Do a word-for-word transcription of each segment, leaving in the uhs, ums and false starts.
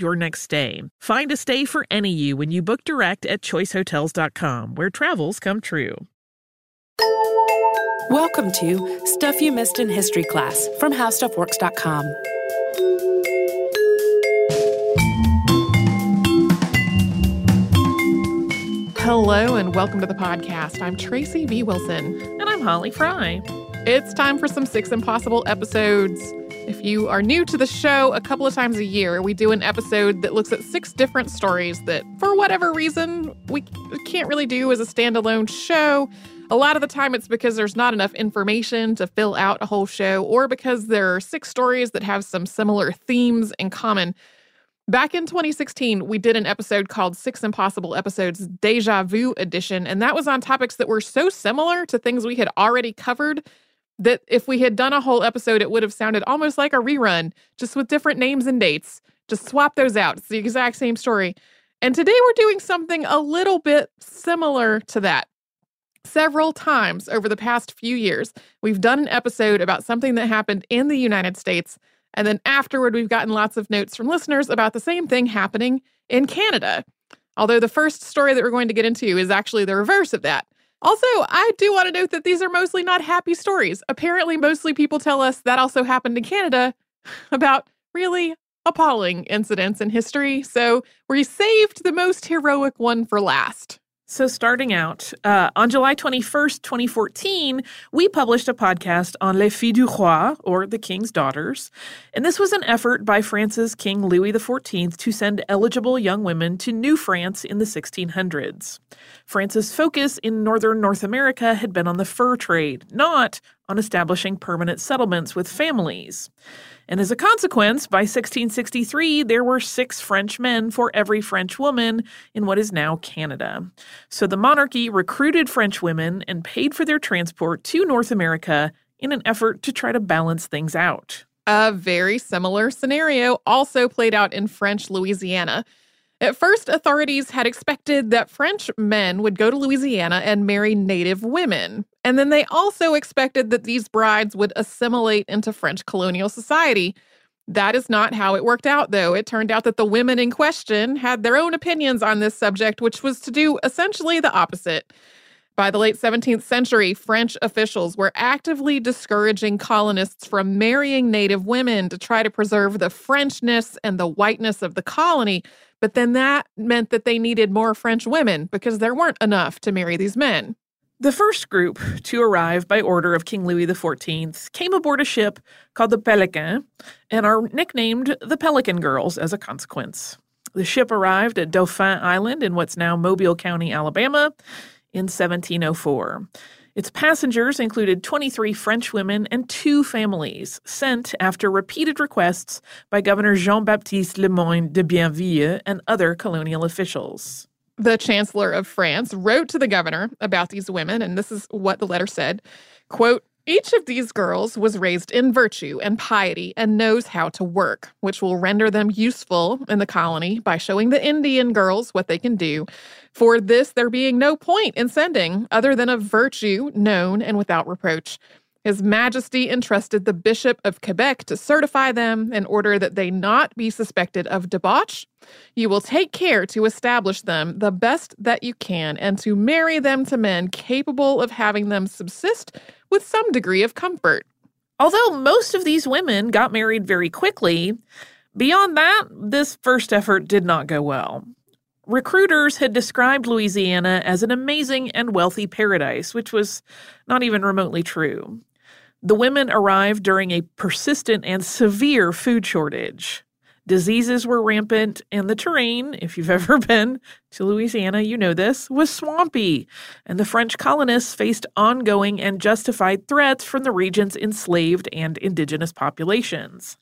your next stay. Find a stay for any you when you book direct at choice hotels dot com, where travels come true. Welcome to Stuff You Missed in History Class from how stuff works dot com. Hello and welcome to the podcast. I'm Tracy V. Wilson. And I'm Holly Fry. It's time for some Six Impossible episodes. If you are new to the show, a couple of times a year, we do an episode that looks at six different stories that, for whatever reason, we can't really do as a standalone show. A lot of the time, it's because there's not enough information to fill out a whole show, or because there are six stories that have some similar themes in common. Back in twenty sixteen, we did an episode called Six Impossible Episodes Deja Vu Edition, and that was on topics that were so similar to things we had already covered that if we had done a whole episode, it would have sounded almost like a rerun, just with different names and dates. Just swap those out. It's the exact same story. And today we're doing something a little bit similar to that. Several times over the past few years, we've done an episode about something that happened in the United States, and then afterward, we've gotten lots of notes from listeners about the same thing happening in Canada. Although the first story that we're going to get into is actually the reverse of that. Also, I do want to note that these are mostly not happy stories. Apparently, mostly people tell us that also happened in Canada about really appalling incidents in history. So we saved the most heroic one for last. So starting out, uh, on July twenty-first, twenty fourteen, we published a podcast on Les Filles du Roi, or The King's Daughters. And this was an effort by France's King Louis the fourteenth to send eligible young women to New France in the sixteen hundreds. France's focus in northern North America had been on the fur trade, not on establishing permanent settlements with families. And as a consequence, by sixteen sixty-three, there were six French men for every French woman in what is now Canada. So the monarchy recruited French women and paid for their transport to North America in an effort to try to balance things out. A very similar scenario also played out in French Louisiana. At first, authorities had expected that French men would go to Louisiana and marry native women. And then they also expected that these brides would assimilate into French colonial society. That is not how it worked out, though. It turned out that the women in question had their own opinions on this subject, which was to do essentially the opposite. By the late seventeenth century, French officials were actively discouraging colonists from marrying Native women to try to preserve the Frenchness and the whiteness of the colony. But then that meant that they needed more French women because there weren't enough to marry these men. The first group to arrive by order of King Louis the fourteenth came aboard a ship called the Pelican and are nicknamed the Pelican Girls as a consequence. The ship arrived at Dauphin Island in what's now Mobile County, Alabama, in seventeen oh four. Its passengers included twenty-three French women and two families, sent after repeated requests by Governor Jean-Baptiste Le Moyne de Bienville and other colonial officials. The Chancellor of France wrote to the governor about these women, and this is what the letter said, quote, "Each of these girls was raised in virtue and piety and knows how to work, which will render them useful in the colony by showing the Indian girls what they can do. For this there being no point in sending other than of virtue known and without reproach. His Majesty entrusted the Bishop of Quebec to certify them in order that they not be suspected of debauch. You will take care to establish them the best that you can and to marry them to men capable of having them subsist with some degree of comfort." Although most of these women got married very quickly, beyond that, this first effort did not go well. Recruiters had described Louisiana as an amazing and wealthy paradise, which was not even remotely true. The women arrived during a persistent and severe food shortage. Diseases were rampant, and the terrain, if you've ever been to Louisiana, you know this, was swampy, and the French colonists faced ongoing and justified threats from the region's enslaved and indigenous populations.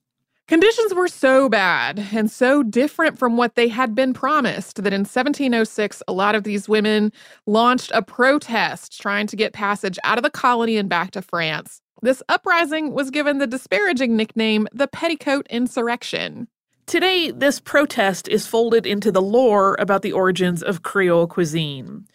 Conditions were so bad and so different from what they had been promised that in seventeen oh six, a lot of these women launched a protest trying to get passage out of the colony and back to France. This uprising was given the disparaging nickname, the Petticoat Insurrection. Today, this protest is folded into the lore about the origins of Creole cuisine.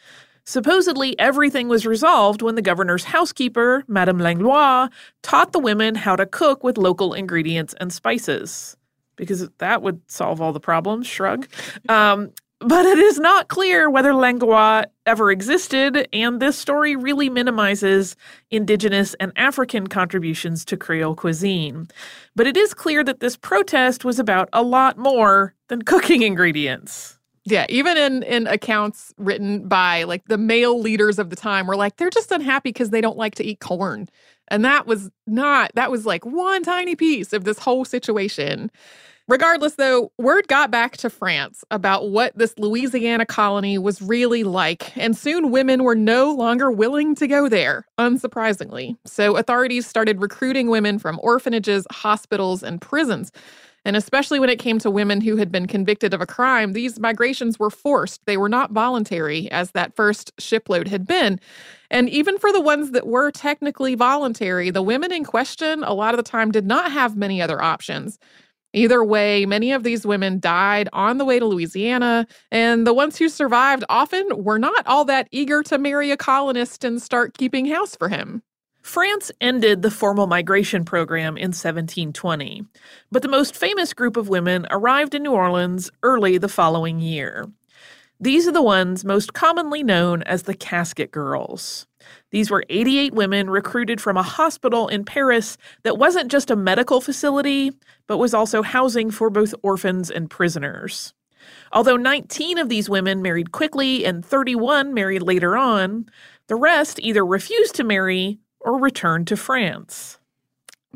Supposedly, everything was resolved when the governor's housekeeper, Madame Langlois, taught the women how to cook with local ingredients and spices. Because that would solve all the problems, shrug. Um, but it is not clear whether Langlois ever existed, and this story really minimizes indigenous and African contributions to Creole cuisine. But it is clear that this protest was about a lot more than cooking ingredients. Yeah, even in, in accounts written by, like, the male leaders of the time were like, they're just unhappy because they don't like to eat corn. And that was not, that was like one tiny piece of this whole situation. Regardless, though, word got back to France about what this Louisiana colony was really like, and soon women were no longer willing to go there, unsurprisingly. So authorities started recruiting women from orphanages, hospitals, and prisons. And especially when it came to women who had been convicted of a crime, these migrations were forced. They were not voluntary, as that first shipload had been. And even for the ones that were technically voluntary, the women in question a lot of the time did not have many other options. Either way, many of these women died on the way to Louisiana, and the ones who survived often were not all that eager to marry a colonist and start keeping house for him. France ended the formal migration program in seventeen twenty, but the most famous group of women arrived in New Orleans early the following year. These are the ones most commonly known as the Casket Girls. These were eighty-eight women recruited from a hospital in Paris that wasn't just a medical facility, but was also housing for both orphans and prisoners. Although nineteen of these women married quickly and thirty-one married later on, the rest either refused to marry or returned to France.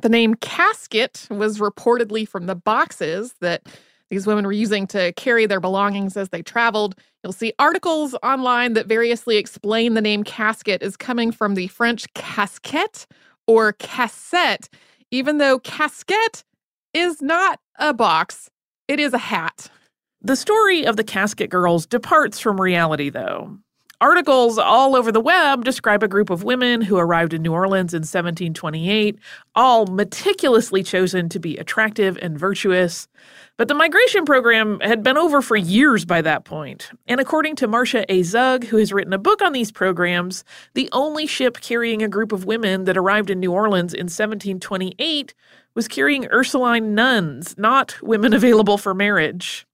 The name casket was reportedly from the boxes that these women were using to carry their belongings as they traveled. You'll see articles online that variously explain the name casket is coming from the French casquette or cassette, even though casquette is not a box, it is a hat. The story of the Casket Girls departs from reality, though. Articles all over the web describe a group of women who arrived in New Orleans in seventeen twenty-eight, all meticulously chosen to be attractive and virtuous. But the migration program had been over for years by that point. And according to Marcia A. Zug, who has written a book on these programs, the only ship carrying a group of women that arrived in New Orleans in seventeen twenty-eight was carrying Ursuline nuns, not women available for marriage.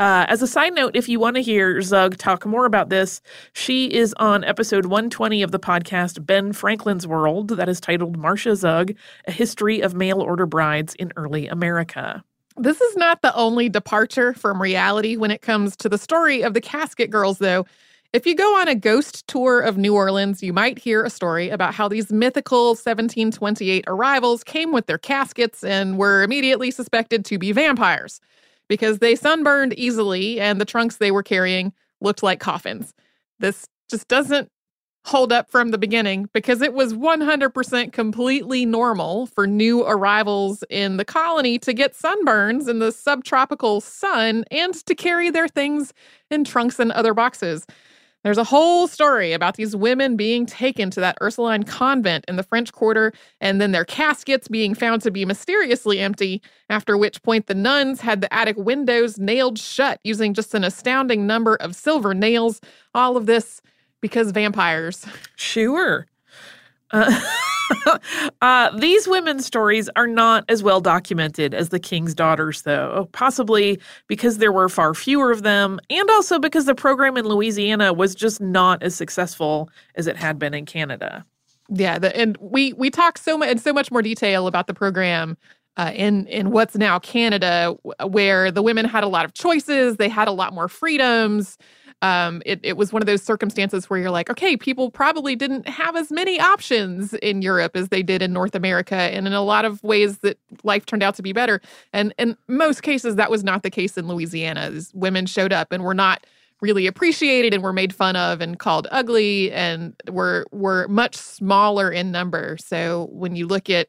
Uh, as a side note, if you want to hear Zug talk more about this, she is on episode one twenty of the podcast Ben Franklin's World that is titled Marcia Zug, A History of Mail-Order Brides in Early America. This is not the only departure from reality when it comes to the story of the Casket Girls, though. If you go on a ghost tour of New Orleans, you might hear a story about how these mythical seventeen twenty-eight arrivals came with their caskets and were immediately suspected to be vampires because they sunburned easily and the trunks they were carrying looked like coffins. This just doesn't hold up from the beginning because it was one hundred percent completely normal for new arrivals in the colony to get sunburns in the subtropical sun and to carry their things in trunks and other boxes. There's a whole story about these women being taken to that Ursuline convent in the French Quarter and then their caskets being found to be mysteriously empty, after which point the nuns had the attic windows nailed shut using just an astounding number of silver nails. All of this because vampires. Sure. Uh, uh, these women's stories are not as well documented as the King's Daughters, though, possibly because there were far fewer of them and also because the program in Louisiana was just not as successful as it had been in Canada. Yeah, the, and we we talk so much in so much more detail about the program Uh, in, in what's now Canada, where the women had a lot of choices. They had a lot more freedoms. Um, it, it was one of those circumstances where you're like, okay, people probably didn't have as many options in Europe as they did in North America. And in a lot of ways that life turned out to be better. And in most cases, that was not the case in Louisiana. Women showed up and were not really appreciated and were made fun of and called ugly and were were much smaller in number. So when you look at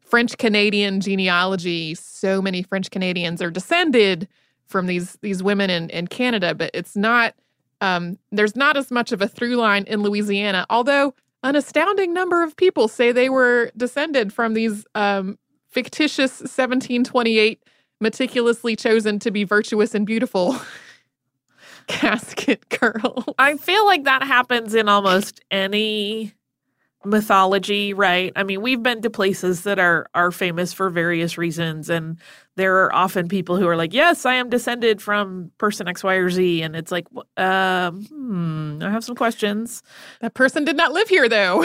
French-Canadian genealogy, so many French-Canadians are descended from these these women in, in Canada, but it's not, um, there's not as much of a through line in Louisiana, although an astounding number of people say they were descended from these um, fictitious seventeen twenty-eight meticulously chosen to be virtuous and beautiful casket girls. I feel like that happens in almost any mythology, right? I mean, we've been to places that are are famous for various reasons, and there are often people who are like, yes, I am descended from person X, Y, or Z, and it's like, um, hmm, I have some questions. That person did not live here, though.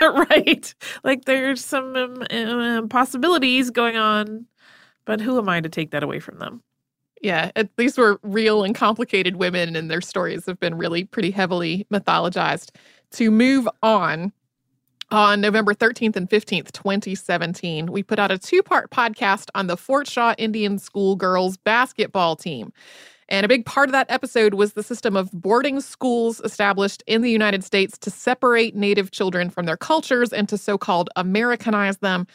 Right. Like, there's some um, um, possibilities going on, but who am I to take that away from them? Yeah, these were real and complicated women, and their stories have been really pretty heavily mythologized. To move on, on November thirteenth and fifteenth, twenty seventeen, we put out a two-part podcast on the Fort Shaw Indian School girls basketball team. And a big part of that episode was the system of boarding schools established in the United States to separate Native children from their cultures and to so-called Americanize them.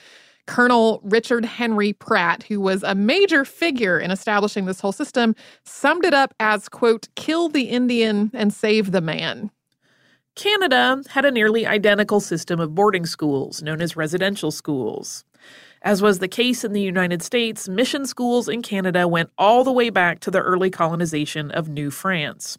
Colonel Richard Henry Pratt, who was a major figure in establishing this whole system, summed it up as, quote, "Kill the Indian and save the man." Canada had a nearly identical system of boarding schools, known as residential schools. As was the case in the United States, mission schools in Canada went all the way back to the early colonization of New France.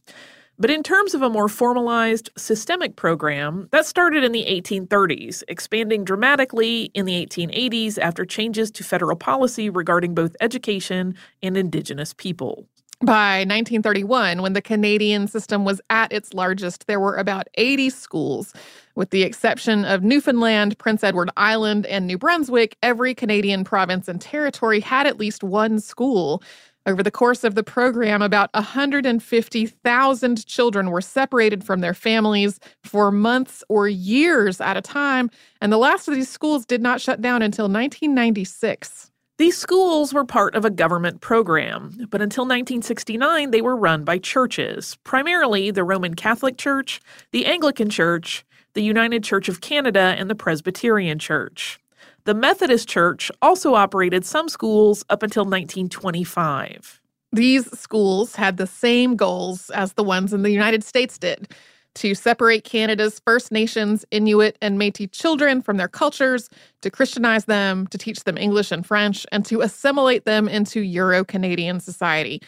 But in terms of a more formalized, systemic program, that started in the eighteen thirties, expanding dramatically in the eighteen eighties after changes to federal policy regarding both education and Indigenous people. By nineteen thirty-one, when the Canadian system was at its largest, there were about eighty schools. With the exception of Newfoundland, Prince Edward Island, and New Brunswick, every Canadian province and territory had at least one school. Over the course of the program, about one hundred fifty thousand children were separated from their families for months or years at a time, and the last of these schools did not shut down until nineteen ninety-six. These schools were part of a government program, but until nineteen sixty-nine, they were run by churches, primarily the Roman Catholic Church, the Anglican Church, the United Church of Canada, and the Presbyterian Church. The Methodist Church also operated some schools up until nineteen twenty-five. These schools had the same goals as the ones in the United States did: to separate Canada's First Nations, Inuit, and Métis children from their cultures, to Christianize them, to teach them English and French, and to assimilate them into Euro-Canadian society.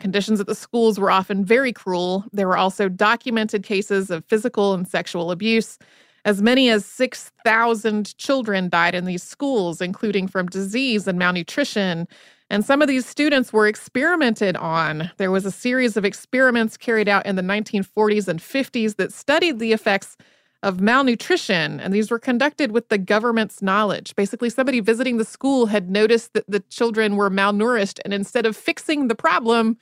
Conditions at the schools were often very cruel. There were also documented cases of physical and sexual abuse. As many as six thousand children died in these schools, including from disease and malnutrition. And some of these students were experimented on. There was a series of experiments carried out in the nineteen forties and fifties that studied the effects of malnutrition, and these were conducted with the government's knowledge. Basically, somebody visiting the school had noticed that the children were malnourished, and instead of fixing the problem,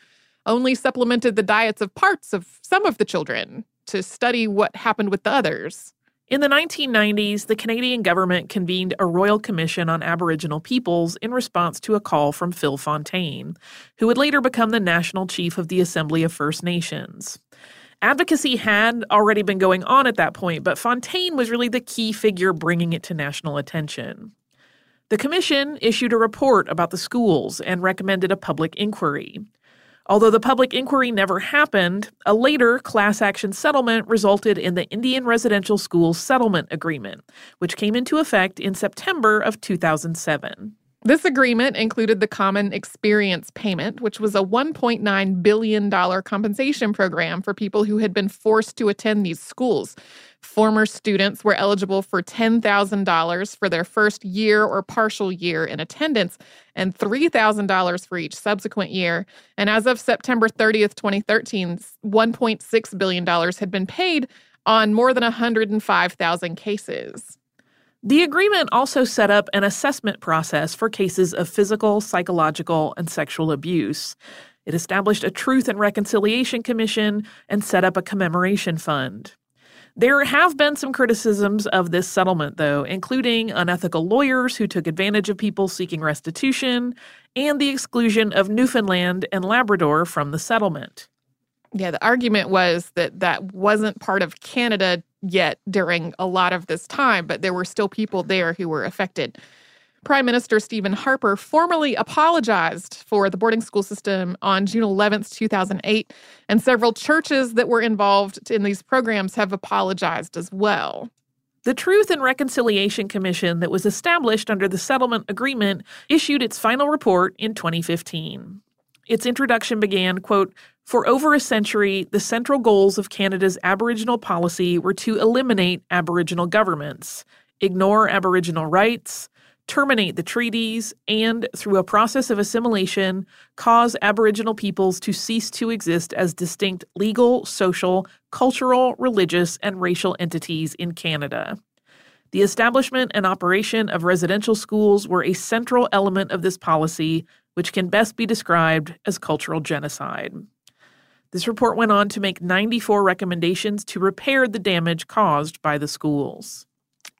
only supplemented the diets of parts of some of the children to study what happened with the others. In the nineteen nineties, the Canadian government convened a Royal Commission on Aboriginal Peoples in response to a call from Phil Fontaine, who would later become the National Chief of the Assembly of First Nations. Advocacy had already been going on at that point, but Fontaine was really the key figure bringing it to national attention. The commission issued a report about the schools and recommended a public inquiry. Although the public inquiry never happened, a later class action settlement resulted in the Indian Residential School Settlement Agreement, which came into effect in September of two thousand seven. This agreement included the Common Experience Payment, which was a one point nine billion dollars compensation program for people who had been forced to attend these schools. Former students were eligible for ten thousand dollars for their first year or partial year in attendance and three thousand dollars for each subsequent year. And as of September thirtieth, twenty thirteen, one point six billion dollars had been paid on more than one hundred five thousand cases. The agreement also set up an assessment process for cases of physical, psychological, and sexual abuse. It established a Truth and Reconciliation Commission and set up a commemoration fund. There have been some criticisms of this settlement, though, including unethical lawyers who took advantage of people seeking restitution and the exclusion of Newfoundland and Labrador from the settlement. Yeah, the argument was that that wasn't part of Canada yet during a lot of this time, but there were still people there who were affected. Prime Minister Stephen Harper formally apologized for the boarding school system on June eleventh, two thousand eight, and several churches that were involved in these programs have apologized as well. The Truth and Reconciliation Commission that was established under the settlement agreement issued its final report in twenty fifteen. Its introduction began, quote, "For over a century, the central goals of Canada's Aboriginal policy were to eliminate Aboriginal governments, ignore Aboriginal rights, terminate the treaties, and, through a process of assimilation, cause Aboriginal peoples to cease to exist as distinct legal, social, cultural, religious, and racial entities in Canada. The establishment and operation of residential schools were a central element of this policy, which can best be described as cultural genocide." This report went on to make ninety-four recommendations to repair the damage caused by the schools.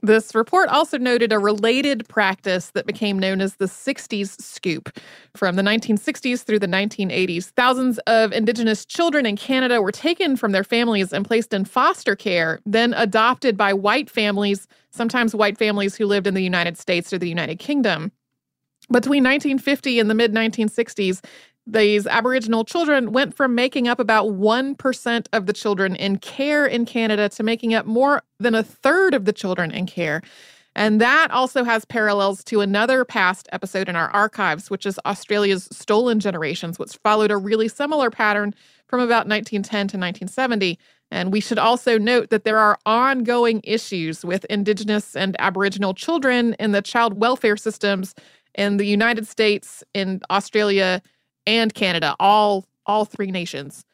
This report also noted a related practice that became known as the sixties scoop. From the nineteen sixties through the nineteen eighties, thousands of Indigenous children in Canada were taken from their families and placed in foster care, then adopted by white families, sometimes white families who lived in the United States or the United Kingdom. Between nineteen fifty and the mid nineteen sixties, these Aboriginal children went from making up about one percent of the children in care in Canada to making up more than a third of the children in care. And that also has parallels to another past episode in our archives, which is Australia's Stolen Generations, which followed a really similar pattern from about nineteen ten to nineteen seventy. And we should also note that there are ongoing issues with Indigenous and Aboriginal children in the child welfare systems in the United States, in Australia, and Canada, all all three nations.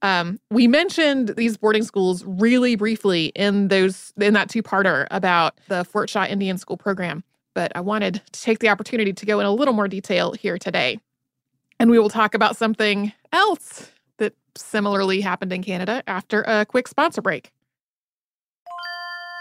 Um, we mentioned these boarding schools really briefly in those in that two-parter about the Fort Shaw Indian School program, but I wanted to take the opportunity to go in a little more detail here today. And we will talk about something else that similarly happened in Canada after a quick sponsor break.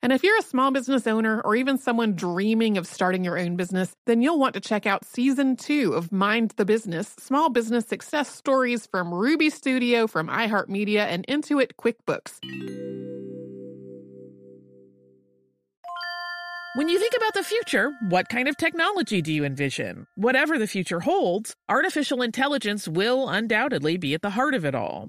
And if you're a small business owner or even someone dreaming of starting your own business, then you'll want to check out Season two of Mind the Business, Small Business Success Stories from Ruby Studio, from iHeartMedia, and Intuit QuickBooks. When you think about the future, what kind of technology do you envision? Whatever the future holds, artificial intelligence will undoubtedly be at the heart of it all.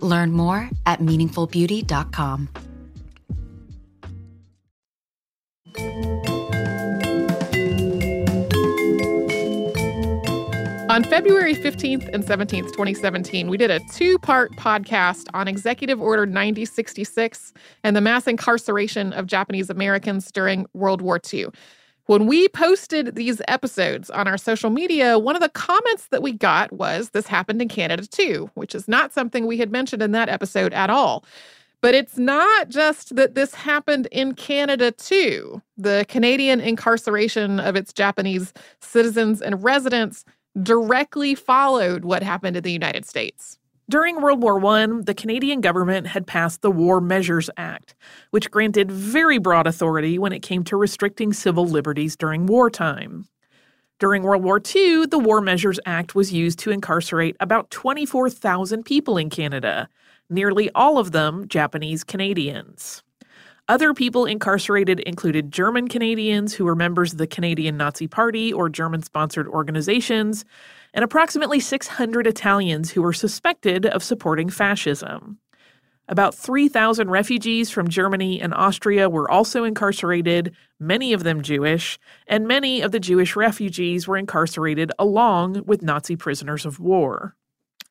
Learn more at meaningful beauty dot com. On February fifteenth and seventeenth, twenty seventeen, we did a two-part podcast on Executive Order ninety sixty-six and the mass incarceration of Japanese Americans during World War Two. When we posted these episodes on our social media, one of the comments that we got was, this happened in Canada too, which is not something we had mentioned in that episode at all. But it's not just that this happened in Canada too. The Canadian incarceration of its Japanese citizens and residents directly followed what happened in the United States. During World War One, the Canadian government had passed the War Measures Act, which granted very broad authority when it came to restricting civil liberties during wartime. During World War Two, the War Measures Act was used to incarcerate about twenty-four thousand people in Canada, nearly all of them Japanese Canadians. Other people incarcerated included German Canadians who were members of the Canadian Nazi Party or German-sponsored organizations, and approximately six hundred Italians who were suspected of supporting fascism. About three thousand refugees from Germany and Austria were also incarcerated, many of them Jewish, and many of the Jewish refugees were incarcerated along with Nazi prisoners of war.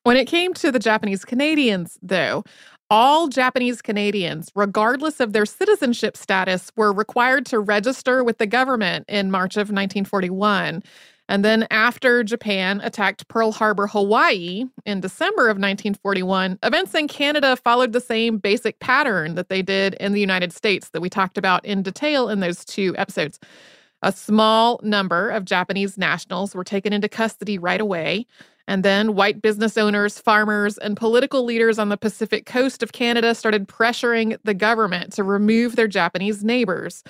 When it came to the Japanese Canadians, though, all Japanese Canadians, regardless of their citizenship status, were required to register with the government in March of nineteen forty-one. And then after Japan attacked Pearl Harbor, Hawaii, in December of nineteen forty-one, events in Canada followed the same basic pattern that they did in the United States that we talked about in detail in those two episodes. A small number of Japanese nationals were taken into custody right away. And then white business owners, farmers, and political leaders on the Pacific coast of Canada started pressuring the government to remove their Japanese neighbors.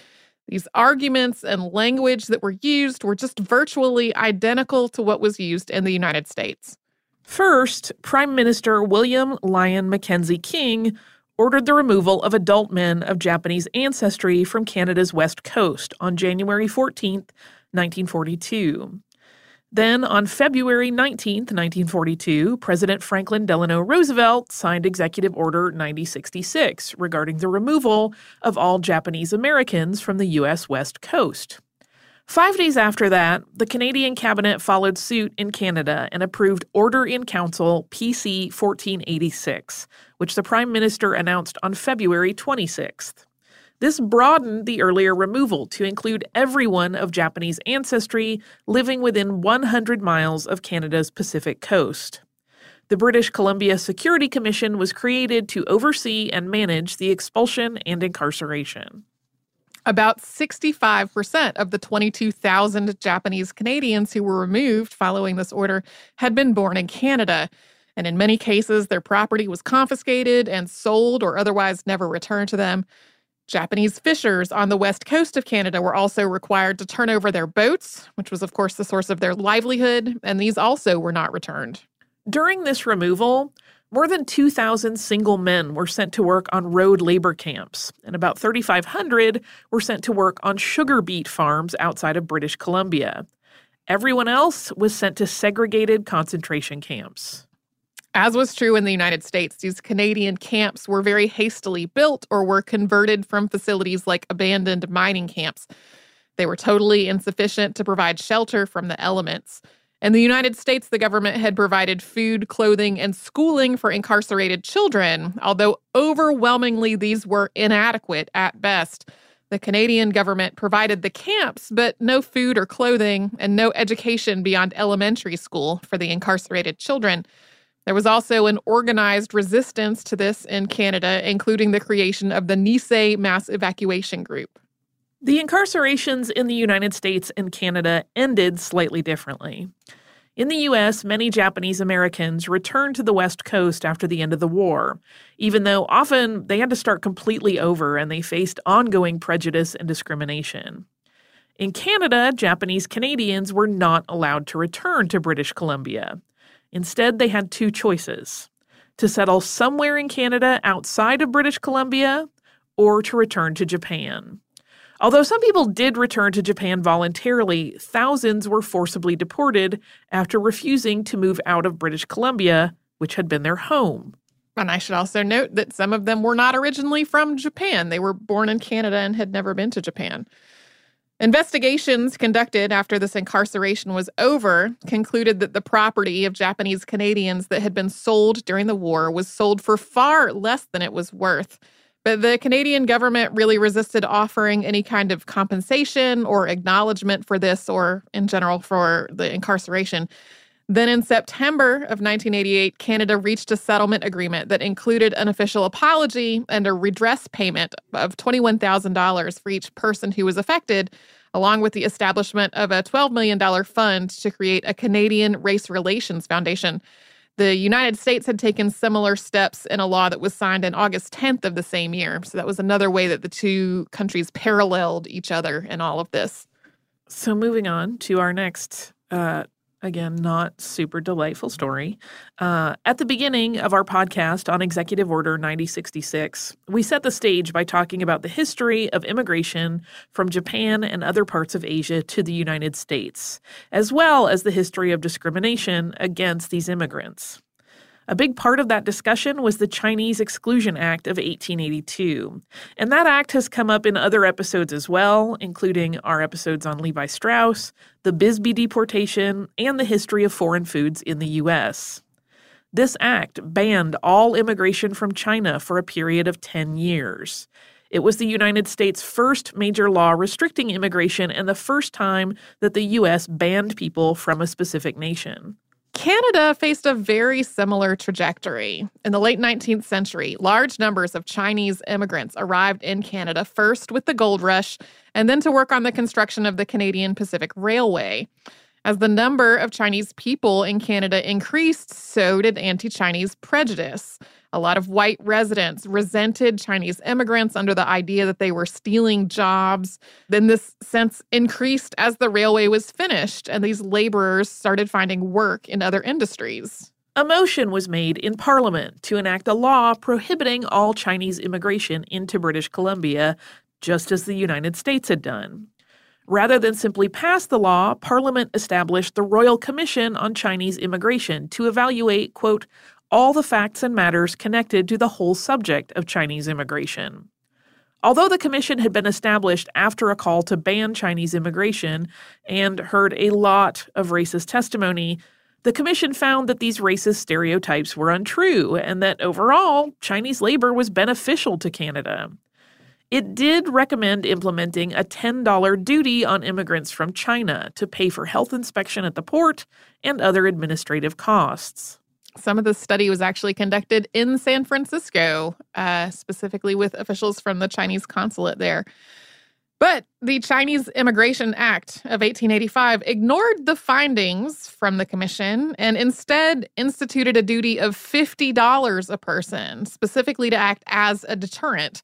These arguments and language that were used were just virtually identical to what was used in the United States. First, Prime Minister William Lyon Mackenzie King ordered the removal of adult men of Japanese ancestry from Canada's west coast on January fourteenth, nineteen forty-two. Then, on February nineteenth, nineteen forty-two, President Franklin Delano Roosevelt signed Executive Order ninety sixty-six regarding the removal of all Japanese Americans from the U S West Coast. Five days after that, the Canadian cabinet followed suit in Canada and approved Order in Council P C fourteen eighty-six, which the Prime Minister announced on February twenty-sixth. This broadened the earlier removal to include everyone of Japanese ancestry living within one hundred miles of Canada's Pacific coast. The British Columbia Security Commission was created to oversee and manage the expulsion and incarceration. About sixty-five percent of the twenty-two thousand Japanese Canadians who were removed following this order had been born in Canada, and in many cases their property was confiscated and sold or otherwise never returned to them. Japanese fishers on the west coast of Canada were also required to turn over their boats, which was, of course, the source of their livelihood, and these also were not returned. During this removal, more than two thousand single men were sent to work on road labor camps, and about three thousand five hundred were sent to work on sugar beet farms outside of British Columbia. Everyone else was sent to segregated concentration camps. As was true in the United States, these Canadian camps were very hastily built or were converted from facilities like abandoned mining camps. They were totally insufficient to provide shelter from the elements. In the United States, the government had provided food, clothing, and schooling for incarcerated children, although overwhelmingly these were inadequate at best. The Canadian government provided the camps, but no food or clothing and no education beyond elementary school for the incarcerated children. There was also an organized resistance to this in Canada, including the creation of the Nisei Mass Evacuation Group. The incarcerations in the United States and Canada ended slightly differently. In the U S, many Japanese Americans returned to the West Coast after the end of the war, even though often they had to start completely over and they faced ongoing prejudice and discrimination. In Canada, Japanese Canadians were not allowed to return to British Columbia. Instead, they had two choices: to settle somewhere in Canada outside of British Columbia or to return to Japan. Although some people did return to Japan voluntarily, thousands were forcibly deported after refusing to move out of British Columbia, which had been their home. And I should also note that some of them were not originally from Japan. They were born in Canada and had never been to Japan. Investigations conducted after this incarceration was over concluded that the property of Japanese Canadians that had been sold during the war was sold for far less than it was worth. But the Canadian government really resisted offering any kind of compensation or acknowledgement for this or, in general, for the incarceration. Then in September of nineteen eighty-eight, Canada reached a settlement agreement that included an official apology and a redress payment of twenty-one thousand dollars for each person who was affected, along with the establishment of a twelve million dollars fund to create a Canadian Race Relations Foundation. The United States had taken similar steps in a law that was signed on August tenth of the same year. So that was another way that the two countries paralleled each other in all of this. So moving on to our next uh Again, not super delightful story. Uh, at the beginning of our podcast on Executive Order ninety sixty-six, we set the stage by talking about the history of immigration from Japan and other parts of Asia to the United States, as well as the history of discrimination against these immigrants. A big part of that discussion was the Chinese Exclusion Act of eighteen eighty-two. And that act has come up in other episodes as well, including our episodes on Levi Strauss, the Bisbee deportation, and the history of foreign foods in the U S. This act banned all immigration from China for a period of ten years. It was the United States' first major law restricting immigration and the first time that the U S banned people from a specific nation. Canada faced a very similar trajectory. In the late nineteenth century, large numbers of Chinese immigrants arrived in Canada first with the gold rush and then to work on the construction of the Canadian Pacific Railway. As the number of Chinese people in Canada increased, so did anti-Chinese prejudice. A lot of white residents resented Chinese immigrants under the idea that they were stealing jobs. Then this sense increased as the railway was finished, and these laborers started finding work in other industries. A motion was made in Parliament to enact a law prohibiting all Chinese immigration into British Columbia, just as the United States had done. Rather than simply pass the law, Parliament established the Royal Commission on Chinese Immigration to evaluate, quote, all the facts and matters connected to the whole subject of Chinese immigration. although the commission had been established after a call to ban Chinese immigration and heard a lot of racist testimony, the commission found that these racist stereotypes were untrue and that overall, Chinese labor was beneficial to Canada. It did recommend implementing a ten dollar duty on immigrants from China to pay for health inspection at the port and other administrative costs. Some of this study was actually conducted in San Francisco, uh, specifically with officials from the Chinese consulate there. But the Chinese Immigration Act of eighteen eighty-five ignored the findings from the commission and instead instituted a duty of fifty dollars a person, specifically to act as a deterrent.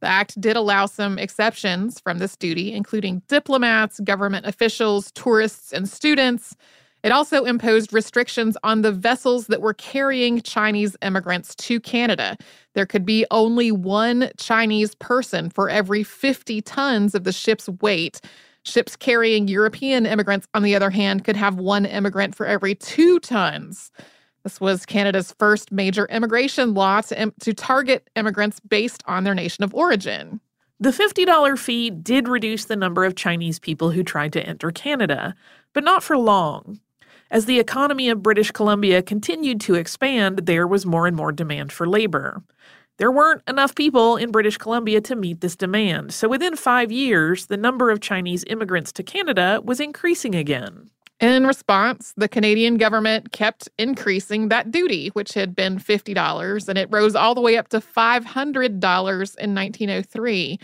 The act did allow some exceptions from this duty, including diplomats, government officials, tourists, and students. It also imposed restrictions on the vessels that were carrying Chinese immigrants to Canada. There could be only one Chinese person for every fifty tons of the ship's weight. Ships carrying European immigrants, on the other hand, could have one immigrant for every two tons. This was Canada's first major immigration law to, im- to target immigrants based on their nation of origin. The fifty dollar fee did reduce the number of Chinese people who tried to enter Canada, but not for long. As the economy of British Columbia continued to expand, there was more and more demand for labor. There weren't enough people in British Columbia to meet this demand, so within five years, the number of Chinese immigrants to Canada was increasing again. In response, the Canadian government kept increasing that duty, which had been fifty dollars, and it rose all the way up to five hundred dollars in nineteen oh three.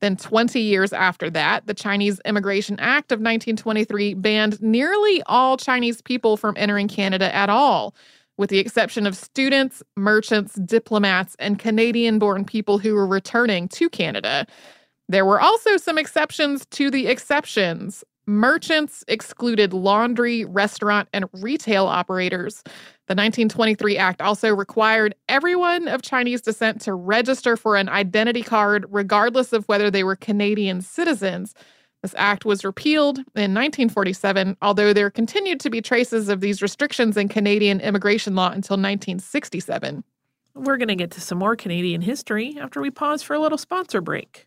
Then twenty years after that, the Chinese Immigration Act of nineteen twenty-three banned nearly all Chinese people from entering Canada at all, with the exception of students, merchants, diplomats, and Canadian-born people who were returning to Canada. There were also some exceptions to the exceptions. Merchants excluded laundry, restaurant, and retail operators. The nineteen twenty-three Act also required everyone of Chinese descent to register for an identity card, regardless of whether they were Canadian citizens. This act was repealed in nineteen forty-seven, although there continued to be traces of these restrictions in Canadian immigration law until nineteen sixty-seven. We're going to get to some more Canadian history after we pause for a little sponsor break.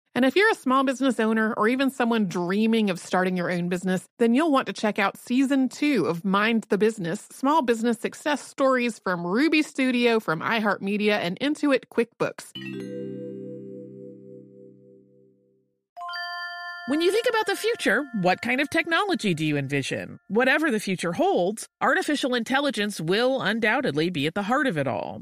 And if you're a small business owner or even someone dreaming of starting your own business, then you'll want to check out Season two of Mind the Business, Small Business Success Stories from Ruby Studio, from iHeartMedia, and Intuit QuickBooks. When you think about the future, what kind of technology do you envision? Whatever the future holds, artificial intelligence will undoubtedly be at the heart of it all.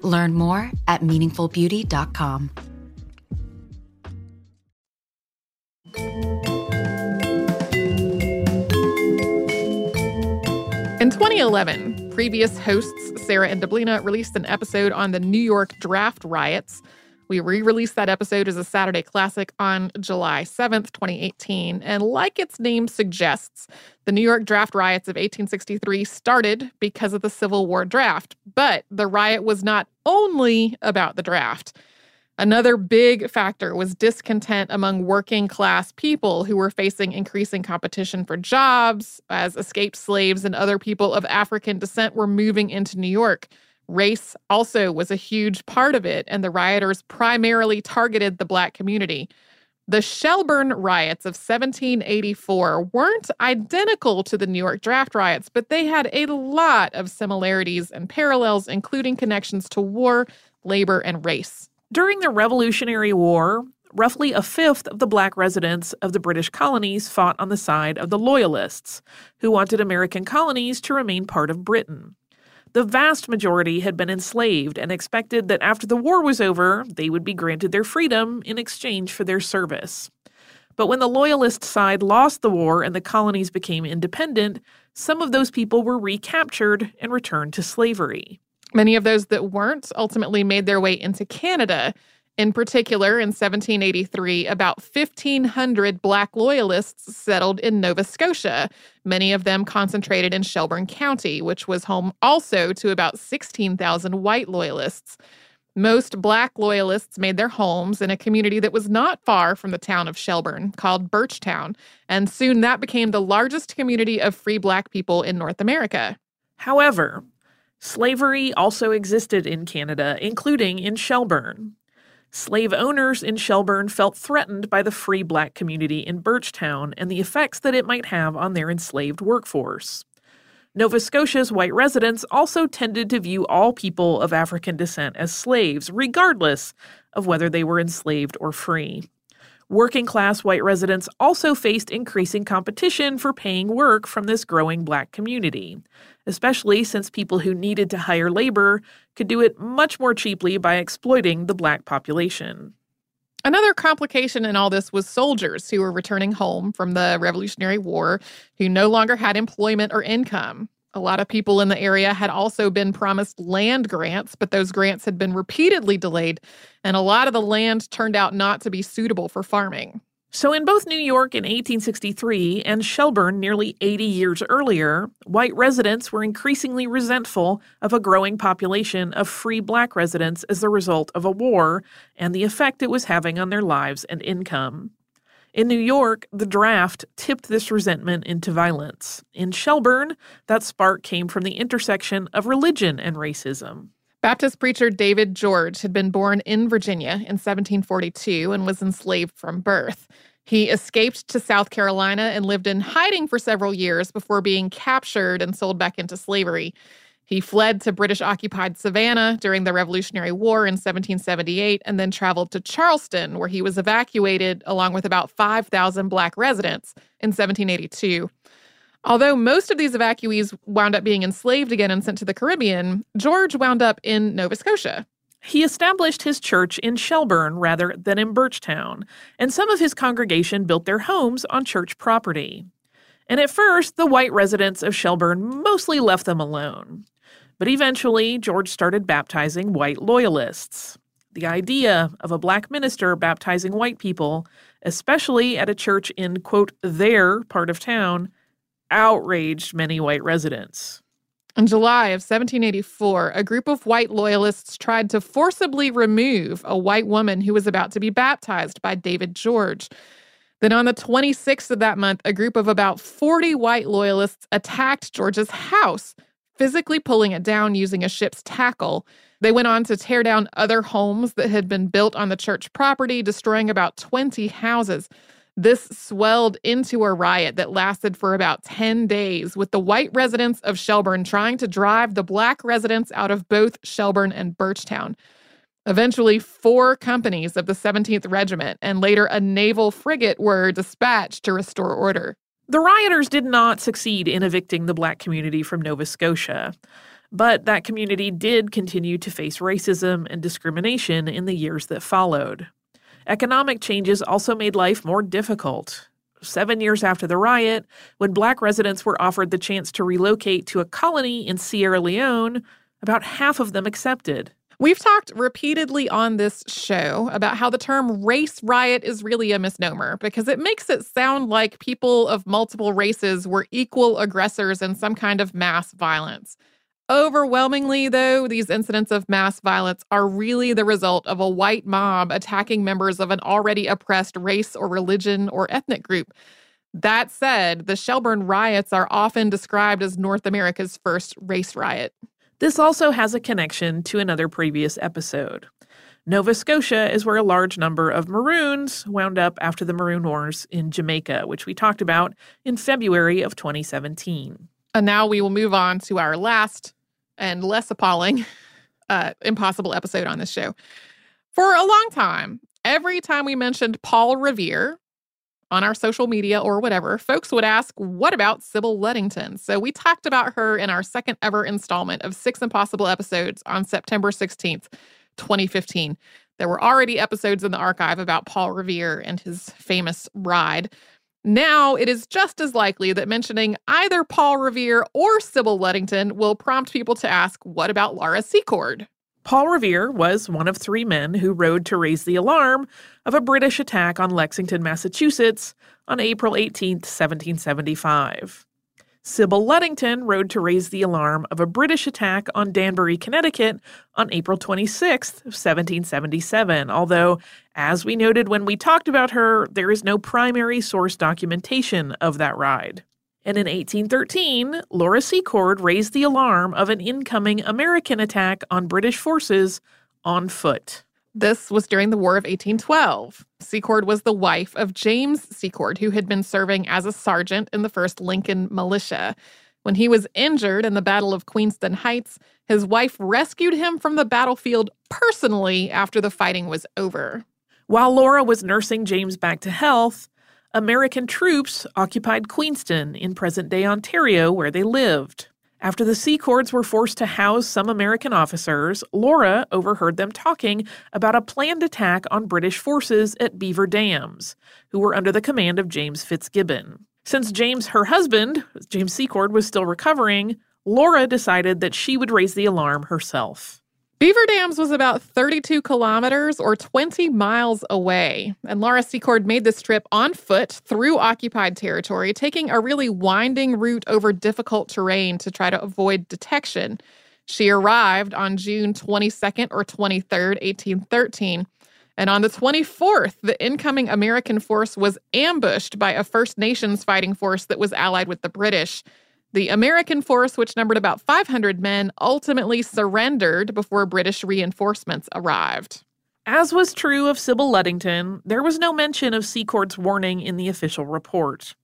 Learn more at meaningful beauty dot com. In twenty eleven, previous hosts Sarah and Dublina released an episode on the New York Draft Riots. We re-released that episode as a Saturday classic on July seventh, twenty eighteen. And like its name suggests, the New York Draft Riots of eighteen sixty-three started because of the Civil War draft. But the riot was not only about the draft. Another big factor was discontent among working-class people who were facing increasing competition for jobs as escaped slaves and other people of African descent were moving into New York. Race also was a huge part of it, and the rioters primarily targeted the Black community. The Shelburne Riots of seventeen eighty-four weren't identical to the New York Draft Riots, but they had a lot of similarities and parallels, including connections to war, labor, and race. During the Revolutionary War, roughly a fifth of the Black residents of the British colonies fought on the side of the Loyalists, who wanted American colonies to remain part of Britain. The vast majority had been enslaved and expected that after the war was over, they would be granted their freedom in exchange for their service. But when the Loyalist side lost the war and the colonies became independent, some of those people were recaptured and returned to slavery. Many of those that weren't ultimately made their way into Canada. In particular, in seventeen eighty-three, about fifteen hundred Black Loyalists settled in Nova Scotia, many of them concentrated in Shelburne County, which was home also to about sixteen thousand white Loyalists. Most Black Loyalists made their homes in a community that was not far from the town of Shelburne, called Birchtown, and soon that became the largest community of free Black people in North America. However, slavery also existed in Canada, including in Shelburne. Slave owners in Shelburne felt threatened by the free Black community in Birchtown and the effects that it might have on their enslaved workforce. Nova Scotia's white residents also tended to view all people of African descent as slaves, regardless of whether they were enslaved or free. Working-class white residents also faced increasing competition for paying work from this growing Black community, especially since people who needed to hire labor could do it much more cheaply by exploiting the Black population. Another complication in all this was soldiers who were returning home from the Revolutionary War who no longer had employment or income. A lot of people in the area had also been promised land grants, but those grants had been repeatedly delayed, and a lot of the land turned out not to be suitable for farming. So in both New York in eighteen sixty-three and Shelburne nearly eighty years earlier, white residents were increasingly resentful of a growing population of free Black residents as the result of a war and the effect it was having on their lives and income. In New York, the draft tipped this resentment into violence. In Shelburne, that spark came from the intersection of religion and racism. Baptist preacher David George had been born in Virginia in seventeen forty-two and was enslaved from birth. He escaped to South Carolina and lived in hiding for several years before being captured and sold back into slavery. He fled to British-occupied Savannah during the Revolutionary War in seventeen seventy-eight and then traveled to Charleston, where he was evacuated along with about five thousand Black residents in seventeen eighty-two. Although most of these evacuees wound up being enslaved again and sent to the Caribbean, George wound up in Nova Scotia. He established his church in Shelburne rather than in Birchtown, and some of his congregation built their homes on church property. And at first, the white residents of Shelburne mostly left them alone. But eventually, George started baptizing white Loyalists. The idea of a Black minister baptizing white people, especially at a church in, quote, their part of town, outraged many white residents. In July of seventeen eighty-four, a group of white loyalists tried to forcibly remove a white woman who was about to be baptized by David George. Then on the twenty-sixth of that month, a group of about forty white loyalists attacked George's house, physically pulling it down using a ship's tackle. They went on to tear down other homes that had been built on the church property, destroying about twenty houses. This swelled into a riot that lasted for about ten days, with the white residents of Shelburne trying to drive the black residents out of both Shelburne and Birchtown. Eventually, four companies of the seventeenth Regiment and later a naval frigate were dispatched to restore order. The rioters did not succeed in evicting the black community from Nova Scotia, but that community did continue to face racism and discrimination in the years that followed. Economic changes also made life more difficult. Seven years after the riot, when black residents were offered the chance to relocate to a colony in Sierra Leone, about half of them accepted. We've talked repeatedly on this show about how the term race riot is really a misnomer because it makes it sound like people of multiple races were equal aggressors in some kind of mass violence. Overwhelmingly, though, these incidents of mass violence are really the result of a white mob attacking members of an already oppressed race or religion or ethnic group. That said, the Shelburne riots are often described as North America's first race riot. This also has a connection to another previous episode. Nova Scotia is where a large number of Maroons wound up after the Maroon Wars in Jamaica, which we talked about in February of twenty seventeen. And now we will move on to our last and less appalling uh, impossible episode on this show. For a long time, every time we mentioned Paul Revere on our social media or whatever, folks would ask, what about Sybil Luddington? So we talked about her in our second ever installment of Six Impossible Episodes on September sixteenth, twenty fifteen. There were already episodes in the archive about Paul Revere and his famous ride. Now it is just as likely that mentioning either Paul Revere or Sybil Luddington will prompt people to ask, what about Laura Secord? Paul Revere was one of three men who rode to raise the alarm of a British attack on Lexington, Massachusetts on April eighteenth, seventeen seventy-five. Sybil Luddington rode to raise the alarm of a British attack on Danbury, Connecticut on April twenty-sixth, seventeen seventy-seven, although, as we noted when we talked about her, there is no primary source documentation of that ride. And in eighteen thirteen, Laura Secord raised the alarm of an incoming American attack on British forces on foot. This was during the War of eighteen twelve. Secord was the wife of James Secord, who had been serving as a sergeant in the first Lincoln Militia. When he was injured in the Battle of Queenston Heights, his wife rescued him from the battlefield personally after the fighting was over. While Laura was nursing James back to health, American troops occupied Queenston in present-day Ontario, where they lived. After the Secords were forced to house some American officers, Laura overheard them talking about a planned attack on British forces at Beaver Dams, who were under the command of James Fitzgibbon. Since James, her husband, James Secord, was still recovering, Laura decided that she would raise the alarm herself. Beaver Dams was about thirty-two kilometers or twenty miles away, and Laura Secord made this trip on foot through occupied territory, taking a really winding route over difficult terrain to try to avoid detection. She arrived on June twenty-second or twenty-third, eighteen thirteen, and on the twenty-fourth, the incoming American force was ambushed by a First Nations fighting force that was allied with the British. The American force, which numbered about five hundred men, ultimately surrendered before British reinforcements arrived. As was true of Sybil Luddington, there was no mention of Secord's warning in the official report.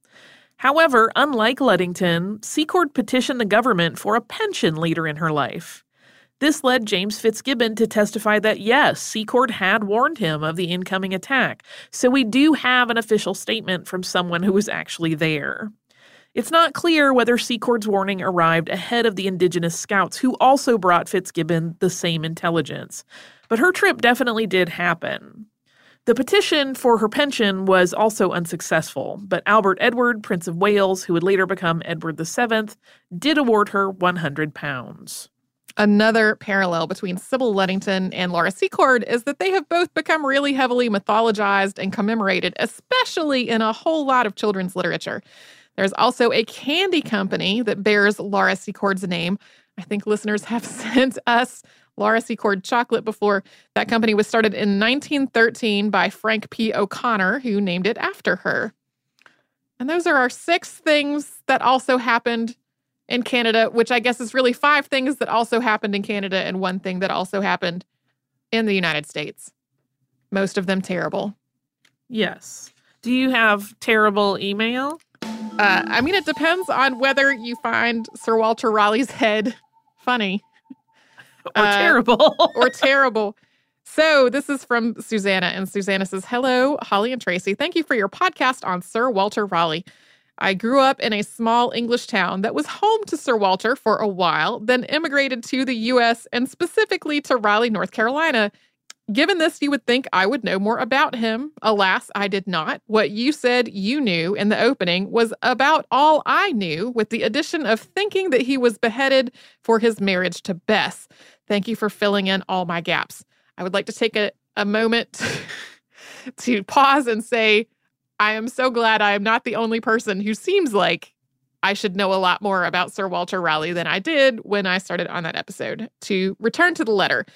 However, unlike Luddington, Secord petitioned the government for a pension later in her life. This led James Fitzgibbon to testify that, yes, Secord had warned him of the incoming attack, so we do have an official statement from someone who was actually there. It's not clear whether Secord's warning arrived ahead of the Indigenous scouts, who also brought Fitzgibbon the same intelligence. But her trip definitely did happen. The petition for her pension was also unsuccessful, but Albert Edward, Prince of Wales, who would later become Edward the Seventh, did award her one hundred pounds. Another parallel between Sybil Luddington and Laura Secord is that they have both become really heavily mythologized and commemorated, especially in a whole lot of children's literature. There's also a candy company that bears Laura Secord's name, I think listeners have sent us Laura Secord chocolate before. That company was started in nineteen thirteen by Frank P. O'Connor, who named it after her. And those are our six things that also happened in Canada, which I guess is really five things that also happened in Canada and one thing that also happened in the United States. Most of them terrible. Yes. Do you have terrible email? Uh, I mean, it depends on whether you find Sir Walter Raleigh's head funny. Or uh, terrible. or terrible. So this is from Susanna, and Susanna says, hello, Holly and Tracy. Thank you for your podcast on Sir Walter Raleigh. I grew up in a small English town that was home to Sir Walter for a while, then immigrated to the U S and specifically to Raleigh, North Carolina. Given this, you would think I would know more about him. Alas, I did not. What you said you knew in the opening was about all I knew, with the addition of thinking that he was beheaded for his marriage to Bess. Thank you for filling in all my gaps. I would like to take a, a moment to pause and say, I am so glad I am not the only person who seems like I should know a lot more about Sir Walter Raleigh than I did when I started on that episode. To return to the letter,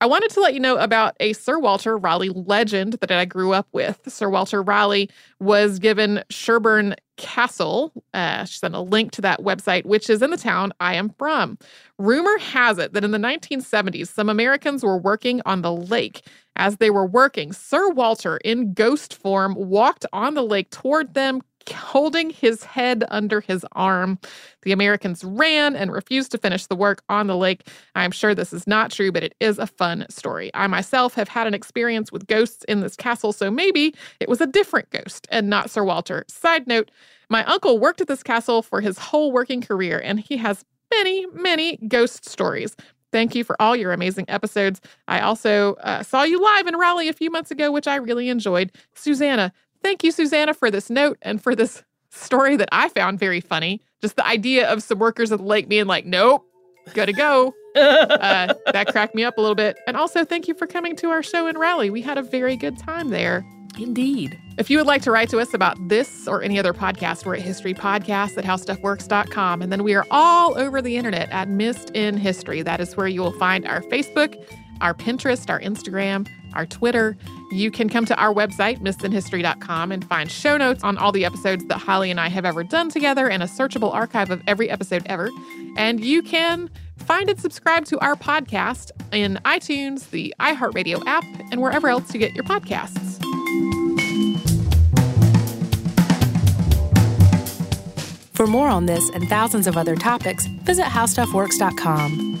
I wanted to let you know about a Sir Walter Raleigh legend that I grew up with. Sir Walter Raleigh was given Shelburne Castle. Uh, she sent a link to that website, which is in the town I am from. Rumor has it that in the nineteen seventies, some Americans were working on the lake. As they were working, Sir Walter, in ghost form, walked on the lake toward them, holding his head under his arm. The Americans ran and refused to finish the work on the lake. I'm sure this is not true, but it is a fun story. I myself have had an experience with ghosts in this castle, so maybe it was a different ghost and not Sir Walter. Side note, my uncle worked at this castle for his whole working career, and he has many, many ghost stories. Thank you for all your amazing episodes. I also uh, saw you live in Raleigh a few months ago, which I really enjoyed. Susanna. Thank you, Susanna, for this note and for this story that I found very funny. Just the idea of some workers at the lake being like, nope, gotta go. uh, that cracked me up a little bit. And also, thank you for coming to our show in Raleigh. We had a very good time there. Indeed. If you would like to write to us about this or any other podcast, we're at historypodcasts at howstuffworks dot com. And then we are all over the internet at Missed in History. That is where you will find our Facebook, our Pinterest, our Instagram, our Twitter. You can come to our website, missed in history dot com, and find show notes on all the episodes that Holly and I have ever done together and a searchable archive of every episode ever. And you can find and subscribe to our podcast in iTunes, the iHeartRadio app, and wherever else you get your podcasts. For more on this and thousands of other topics, visit how stuff works dot com.